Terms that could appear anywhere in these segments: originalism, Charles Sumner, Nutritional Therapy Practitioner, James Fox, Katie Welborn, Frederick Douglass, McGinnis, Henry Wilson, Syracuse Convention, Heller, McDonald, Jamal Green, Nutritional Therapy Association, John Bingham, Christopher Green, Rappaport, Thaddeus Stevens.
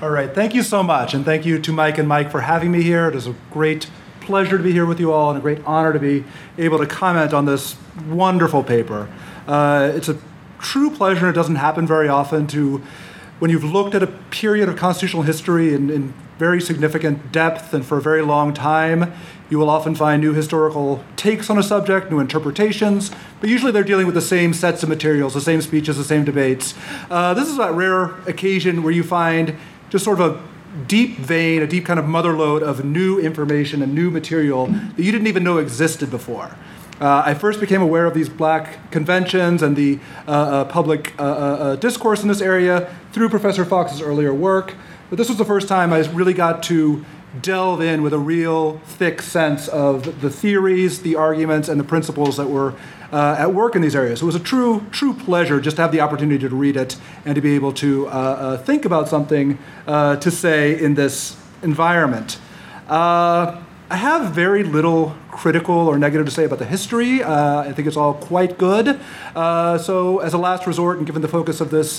All right, thank you so much, and thank you to Mike and Mike for having me here. It is a great pleasure to be here with you all, and a great honor to be able to comment on this wonderful paper. It's a true pleasure. It doesn't happen very often to, when you've looked at a period of constitutional history in very significant depth and for a very long time, you will often find new historical takes on a subject, new interpretations, but usually they're dealing with the same sets of materials, the same speeches, the same debates. This is that rare occasion where you find just sort of a deep vein, a deep kind of motherlode of new information and new material that you didn't even know existed before. I first became aware of these black conventions and the public discourse in this area through Professor Fox's earlier work, but this was the first time I really got to delve in with a real thick sense of the theories, the arguments, and the principles that were at work in these areas. So it was a true pleasure just to have the opportunity to read it and to be able to think about something to say in this environment. I have very little critical or negative to say about the history. I think it's all quite good. So as a last resort, and given the focus of this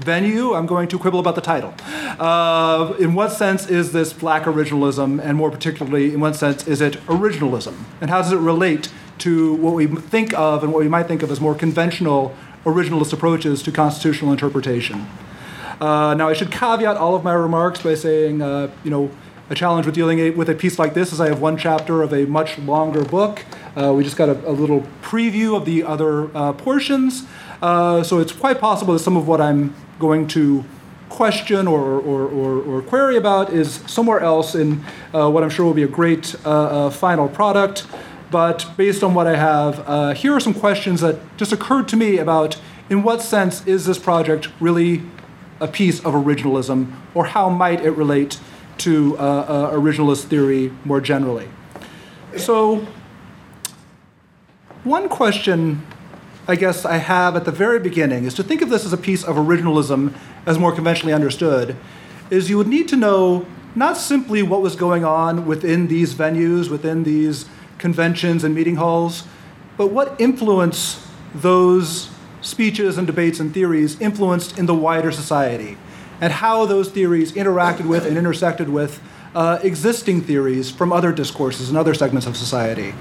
venue, I'm going to quibble about the title. In what sense is this black originalism, and more particularly, in what sense is it originalism? And how does it relate to what we think of and what we might think of as more conventional originalist approaches to constitutional interpretation? Now, I should caveat all of my remarks by saying, a challenge with dealing with a piece like this is I have one chapter of a much longer book. We just got a little preview of the other portions. So it's quite possible that some of what I'm going to question or query about is somewhere else in what I'm sure will be a great final product. But based on what I have, here are some questions that just occurred to me about in what sense is this project really a piece of originalism, or how might it relate to originalist theory more generally. So one question I guess I have at the very beginning is to think of this as a piece of originalism as more conventionally understood, is you would need to know not simply what was going on within these venues, within these conventions and meeting halls, but what influence those speeches and debates and theories influenced in the wider society, and how those theories interacted with and intersected with existing theories from other discourses and other segments of society.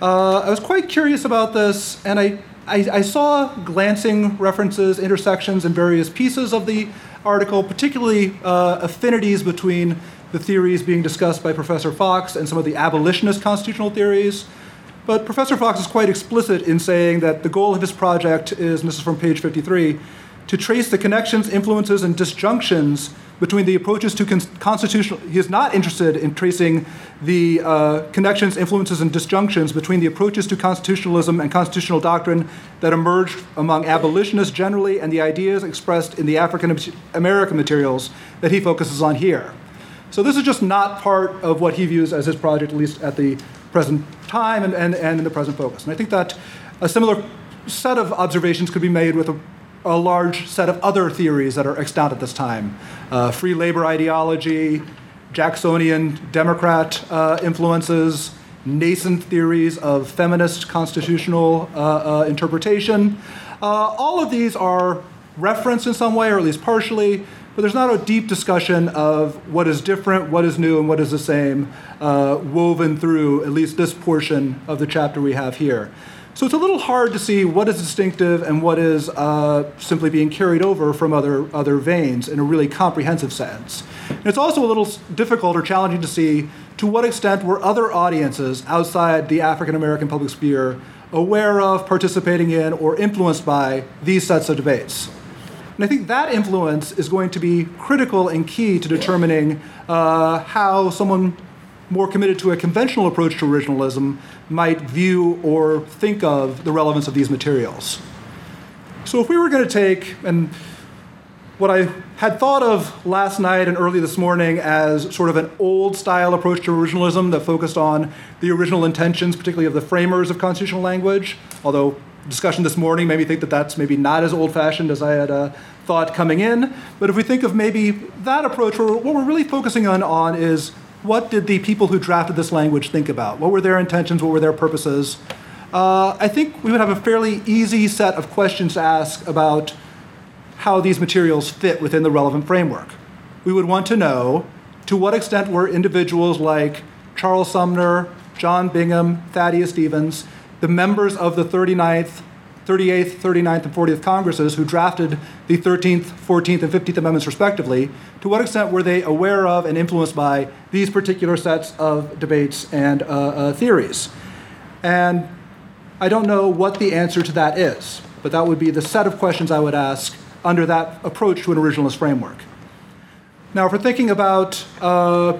I was quite curious about this, and I saw glancing references, intersections in various pieces of the article, particularly affinities between the theories being discussed by Professor Fox and some of the abolitionist constitutional theories. But Professor Fox is quite explicit in saying that the goal of his project is, and this is from page 53, to trace the connections, influences, and disjunctions between the approaches to constitutional... He is not interested in tracing the connections, influences, and disjunctions between the approaches to constitutionalism and constitutional doctrine that emerged among abolitionists generally and the ideas expressed in the African American materials that he focuses on here. So this is just not part of what he views as his project, at least at the present time and in the present focus. And I think that a similar set of observations could be made with a large set of other theories that are extant at this time. Free labor ideology, Jacksonian Democrat influences, nascent theories of feminist constitutional interpretation. All of these are referenced in some way, or at least partially, but there's not a deep discussion of what is different, what is new, and what is the same woven through at least this portion of the chapter we have here. So it's a little hard to see what is distinctive and what is simply being carried over from other veins in a really comprehensive sense. And it's also a little difficult or challenging to see to what extent were other audiences outside the African American public sphere aware of, participating in, or influenced by these sets of debates. And I think that influence is going to be critical and key to determining how someone more committed to a conventional approach to originalism might view or think of the relevance of these materials. So if we were going to take, and what I had thought of last night and early this morning as sort of an old-style approach to originalism that focused on the original intentions, particularly of the framers of constitutional language, although discussion this morning made me think that that's maybe not as old-fashioned as I had thought coming in. But if we think of maybe that approach, what we're really focusing on is what did the people who drafted this language think about? What were their intentions? What were their purposes? I think we would have a fairly easy set of questions to ask about how these materials fit within the relevant framework. we would want to know to what extent were individuals like Charles Sumner, John Bingham, Thaddeus Stevens, the members of the 38th, 39th, and 40th Congresses who drafted the 13th, 14th, and 15th Amendments respectively, to what extent were they aware of and influenced by these particular sets of debates and theories? And I don't know what the answer to that is, but that would be the set of questions I would ask under that approach to an originalist framework. Now, if we're thinking about a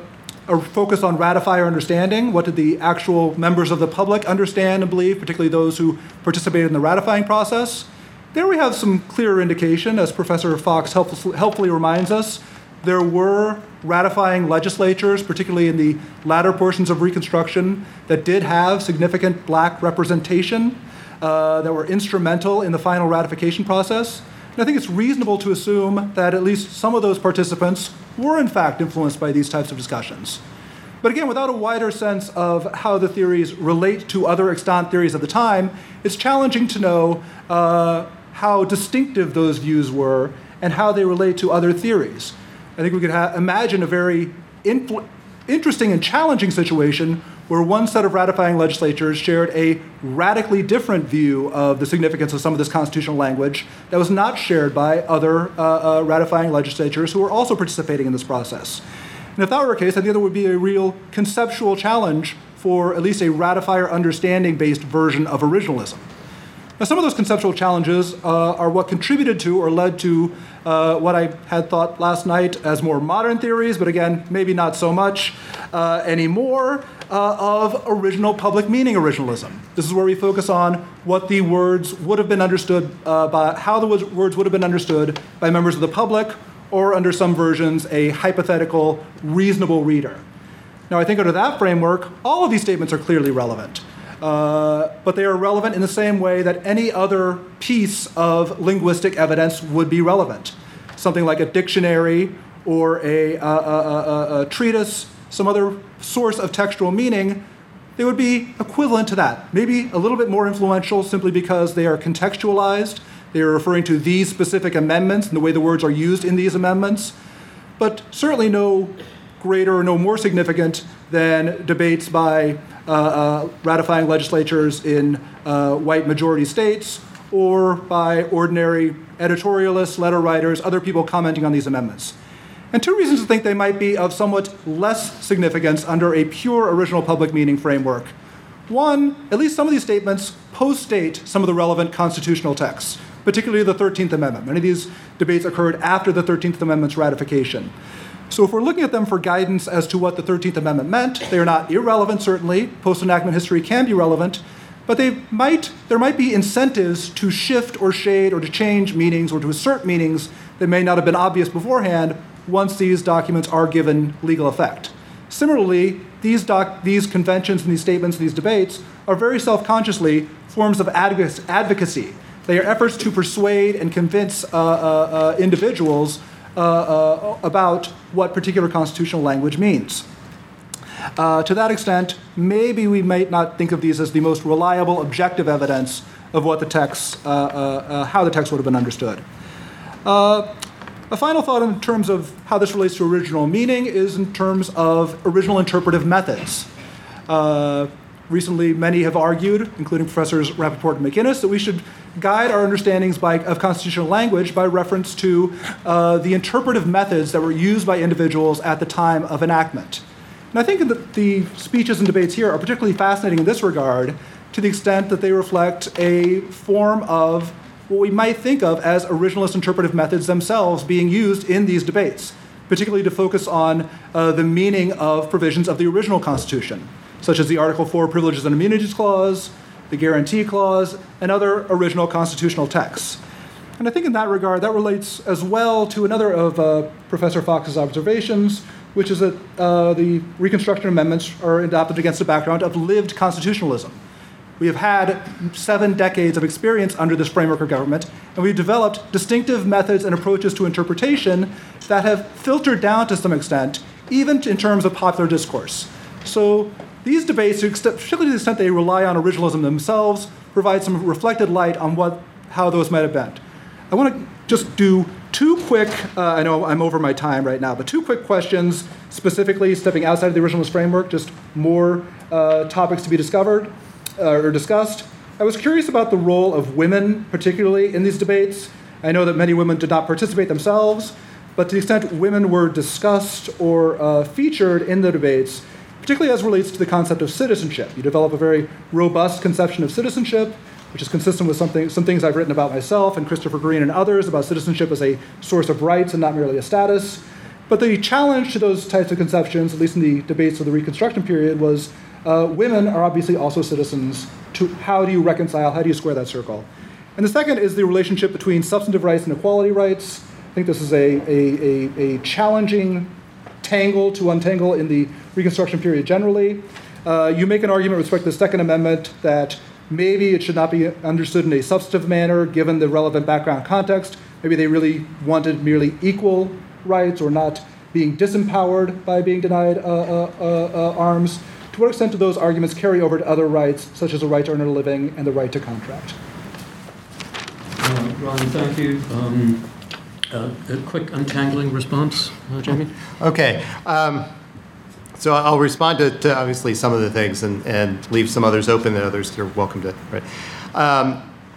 focus on ratifier understanding, what did the actual members of the public understand and believe, particularly those who participated in the ratifying process? There we have some clearer indication, as Professor Fox helpfully reminds us. There were ratifying legislatures, particularly in the latter portions of Reconstruction, that did have significant black representation, that were instrumental in the final ratification process. And I think it's reasonable to assume that at least some of those participants were in fact influenced by these types of discussions. But again, without a wider sense of how the theories relate to other extant theories of the time, it's challenging to know how distinctive those views were and how they relate to other theories. I think we could imagine a very interesting and challenging situation where one set of ratifying legislatures shared a radically different view of the significance of some of this constitutional language that was not shared by other ratifying legislatures who were also participating in this process. And if that were the case, I think there would be a real conceptual challenge for at least a ratifier understanding-based version of originalism. Now, some of those conceptual challenges are what contributed to or led to what I had thought last night as more modern theories, but again, maybe not so much anymore, of original public meaning originalism. This is where we focus on what the words would have been understood by, how the words would have been understood by members of the public, or under some versions, a hypothetical, reasonable reader. Now, I think under that framework, all of these statements are clearly relevant. But they are relevant in the same way that any other piece of linguistic evidence would be relevant. Something like a dictionary or a treatise, some other source of textual meaning, they would be equivalent to that. Maybe a little bit more influential simply because they are contextualized. They are referring to these specific amendments and the way the words are used in these amendments. But certainly no greater or no more significant than debates by ratifying legislatures in white majority states, or by ordinary editorialists, letter writers, other people commenting on these amendments. And two reasons to think they might be of somewhat less significance under a pure original public meaning framework. One, at least some of these statements post-date some of the relevant constitutional texts, particularly the 13th Amendment. Many of these debates occurred after the 13th Amendment's ratification. So if we're looking at them for guidance as to what the 13th Amendment meant, they are not irrelevant, certainly. Post-enactment history can be relevant, but there might be incentives to shift or shade or to change meanings or to assert meanings that may not have been obvious beforehand once these documents are given legal effect. Similarly, these conventions and these statements and these debates are very self-consciously forms of advocacy. They are efforts to persuade and convince individuals about what particular constitutional language means. To that extent, maybe we might not think of these as the most reliable, objective evidence of what the text, how the text would have been understood. A final thought in terms of how this relates to original meaning is in terms of original interpretive methods. Recently, many have argued, including Professors Rappaport and McGinnis, that we should guide our understandings of constitutional language by reference to the interpretive methods that were used by individuals at the time of enactment. And I think that the speeches and debates here are particularly fascinating in this regard to the extent that they reflect a form of what we might think of as originalist interpretive methods themselves being used in these debates, particularly to focus on the meaning of provisions of the original Constitution, such as the Article 4 Privileges and Immunities Clause, the Guarantee Clause, and other original constitutional texts. And I think in that regard, that relates as well to another of Professor Fox's observations, which is that the Reconstruction Amendments are adopted against a background of lived constitutionalism. We have had 7 decades of experience under this framework of government, and we've developed distinctive methods and approaches to interpretation that have filtered down to some extent, even in terms of popular discourse. So these debates, particularly to the extent they rely on originalism themselves, provide some reflected light on how those might have been. I want to just do Two quick, I know I'm over my time right now, but two quick questions, specifically stepping outside of the originalist framework, just more topics to be discovered or discussed. I was curious about the role of women, particularly, in these debates. I know that many women did not participate themselves, but to the extent women were discussed or featured in the debates, particularly as relates to the concept of citizenship. You develop a very robust conception of citizenship, which is consistent with some things I've written about myself and Christopher Green and others about citizenship as a source of rights and not merely a status. But the challenge to those types of conceptions, at least in the debates of the Reconstruction period, was women are obviously also citizens. How do you reconcile, how do you square that circle? And the second is the relationship between substantive rights and equality rights. I think this is a challenging tangle to untangle in the Reconstruction period generally. You make an argument with respect to the Second Amendment that maybe it should not be understood in a substantive manner, given the relevant background context. Maybe they really wanted merely equal rights or not being disempowered by being denied arms. To what extent do those arguments carry over to other rights, such as the right to earn a living and the right to contract? Ryan, thank you. A quick untangling response, Jamie? Okay. So I'll respond to obviously some of the things and leave some others open that others are welcome to. Right?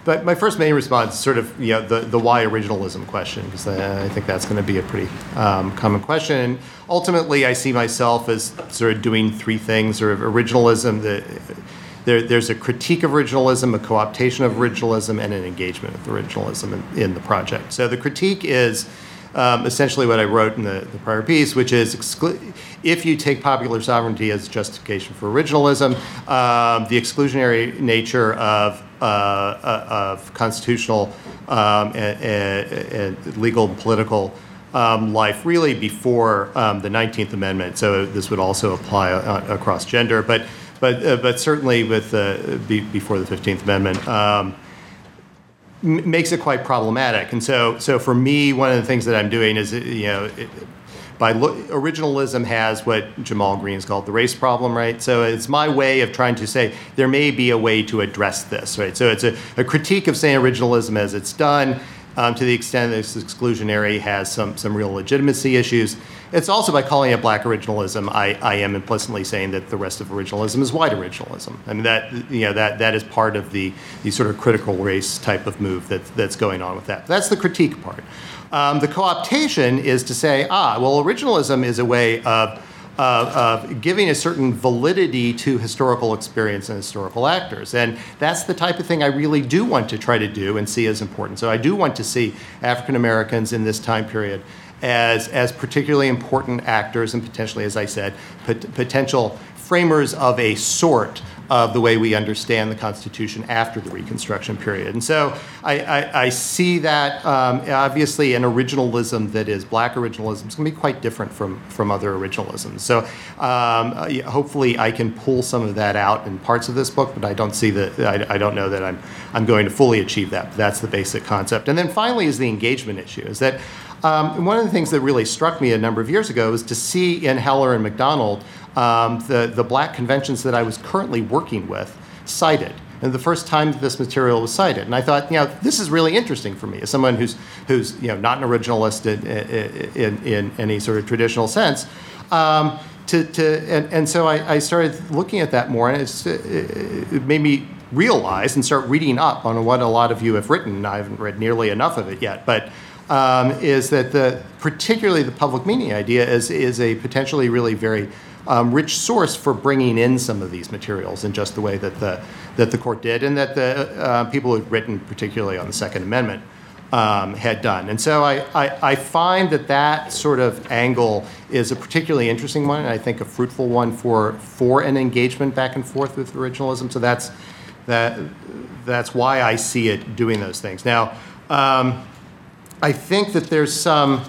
But my first main response is sort of the why originalism question, because I think that's going to be a pretty common question. And ultimately, I see myself as sort of doing three things. Sort of originalism, there's a critique of originalism, a co-optation of originalism, and an engagement with originalism in the project. So the critique is essentially what I wrote in the prior piece, which is if you take popular sovereignty as justification for originalism, the exclusionary nature of constitutional and legal and political life really before the 19th Amendment. So this would also apply across gender, but certainly with before the 15th Amendment. Makes it quite problematic, and so for me, one of the things that I'm doing is originalism has what Jamal Green's called the race problem, right? So it's my way of trying to say there may be a way to address this, right? So it's a critique of saying originalism as it's done, to the extent that it's exclusionary, has some real legitimacy issues. It's also by calling it black originalism, I am implicitly saying that the rest of originalism is white originalism. I mean, that is part of the sort of critical race type of move that's going on with that. That's the critique part. The co-optation is to say, well, originalism is a way of giving a certain validity to historical experience and historical actors. And that's the type of thing I really do want to try to do and see as important. So I do want to see African Americans in this time period as particularly important actors and potentially, as I said, potential framers of a sort of the way we understand the Constitution after the Reconstruction period. And so I see that obviously an originalism that is black originalism is going to be quite different from other originalisms. So hopefully I can pull some of that out in parts of this book, but I don't see that. I don't know that I'm going to fully achieve that. But that's the basic concept. And then finally is the engagement issue. Is that one of the things that really struck me a number of years ago was to see in Heller and McDonald the black conventions that I was currently working with cited. And the first time that this material was cited. And I thought, this is really interesting for me as someone who's not an originalist in any sort of traditional sense. So I started looking at that more, and it made me realize and start reading up on what a lot of you have written. I haven't read nearly enough of it yet, but is that particularly the public meaning idea is a potentially really very rich source for bringing in some of these materials in just the way that the court did, and that the people who'd written particularly on the Second Amendment had done. And so I find that sort of angle is a particularly interesting one, and I think a fruitful one for an engagement back and forth with originalism. So that's why I see it doing those things. Now, I think that there's some,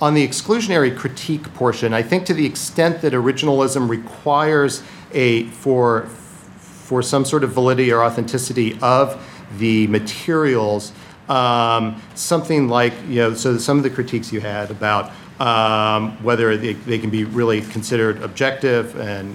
on the exclusionary critique portion, I think to the extent that originalism requires for some sort of validity or authenticity of the materials, something like, so some of the critiques you had about whether they can be really considered objective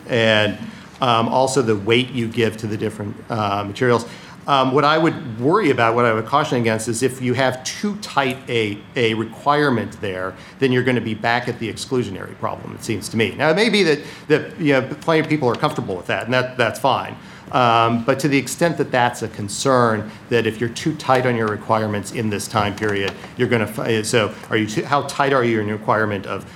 and also the weight you give to the different materials. What I would worry about, what I would caution against, is if you have too tight a requirement there, then you're going to be back at the exclusionary problem, it seems to me. Now, it may be that you know, plenty of people are comfortable with that, and that's fine. But to the extent that that's a concern, that if you're too tight on your requirements in this time period, you're going to. So, how tight are you in your requirement of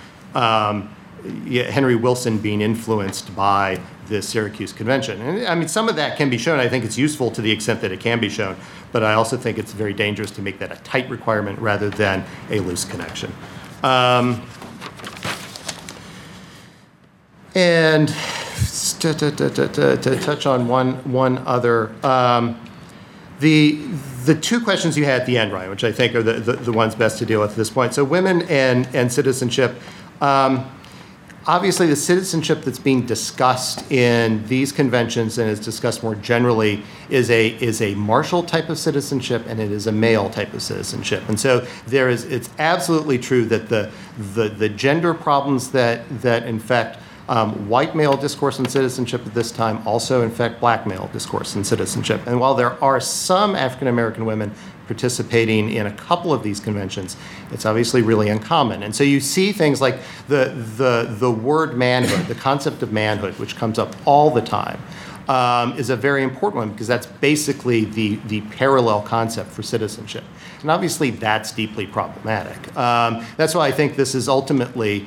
Henry Wilson being influenced by the Syracuse Convention? And I mean, some of that can be shown. I think it's useful to the extent that it can be shown, but I also think it's very dangerous to make that a tight requirement rather than a loose connection. And to touch on one other, the two questions you had at the end, Ryan, which I think are the ones best to deal with at this point. So women and citizenship. Obviously, the citizenship that's being discussed in these conventions and is discussed more generally is a martial type of citizenship, and it is a male type of citizenship. And so it's absolutely true that the gender problems that infect white male discourse on citizenship at this time also infect black male discourse on citizenship. And while there are some African American women participating in a couple of these conventions, it's obviously really uncommon. And so you see things like the word manhood, the concept of manhood, which comes up all the time, is a very important one because that's basically the parallel concept for citizenship. And obviously that's deeply problematic. That's why I think this is ultimately,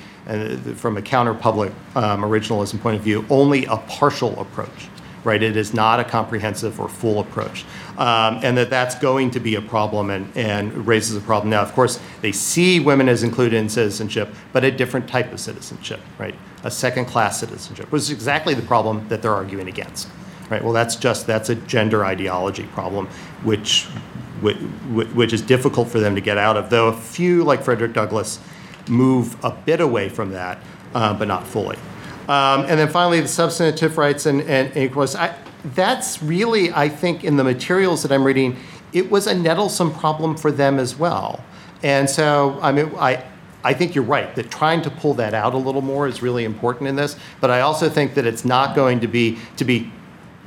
from a counterpublic originalism point of view, only a partial approach. Right, it is not a comprehensive or full approach, and that's going to be a problem and raises a problem. Now, of course, they see women as included in citizenship, but a different type of citizenship, right? A second-class citizenship, which is exactly the problem that they're arguing against, right? Well, that's a gender ideology problem, which is difficult for them to get out of. Though a few, like Frederick Douglass, move a bit away from that, but not fully. And then finally, the substantive rights and equals. That's really, I think, in the materials that I'm reading, it was a nettlesome problem for them as well. And so, I mean, I think you're right that trying to pull that out a little more is really important in this. But I also think that it's not going to be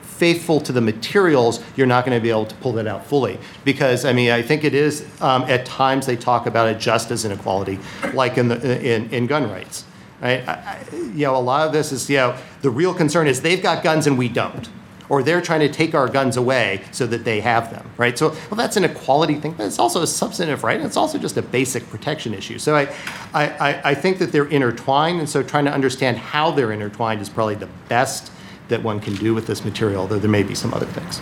faithful to the materials, you're not going to be able to pull that out fully. Because, I mean, I think it is, at times they talk about it just as inequality, like in gun rights. Right? A lot of this is, the real concern is they've got guns and we don't, or they're trying to take our guns away so that they have them, right? So, well, that's an equality thing, but it's also a substantive right, and it's also just a basic protection issue. So I think that they're intertwined, and so trying to understand how they're intertwined is probably the best that one can do with this material, though there may be some other things.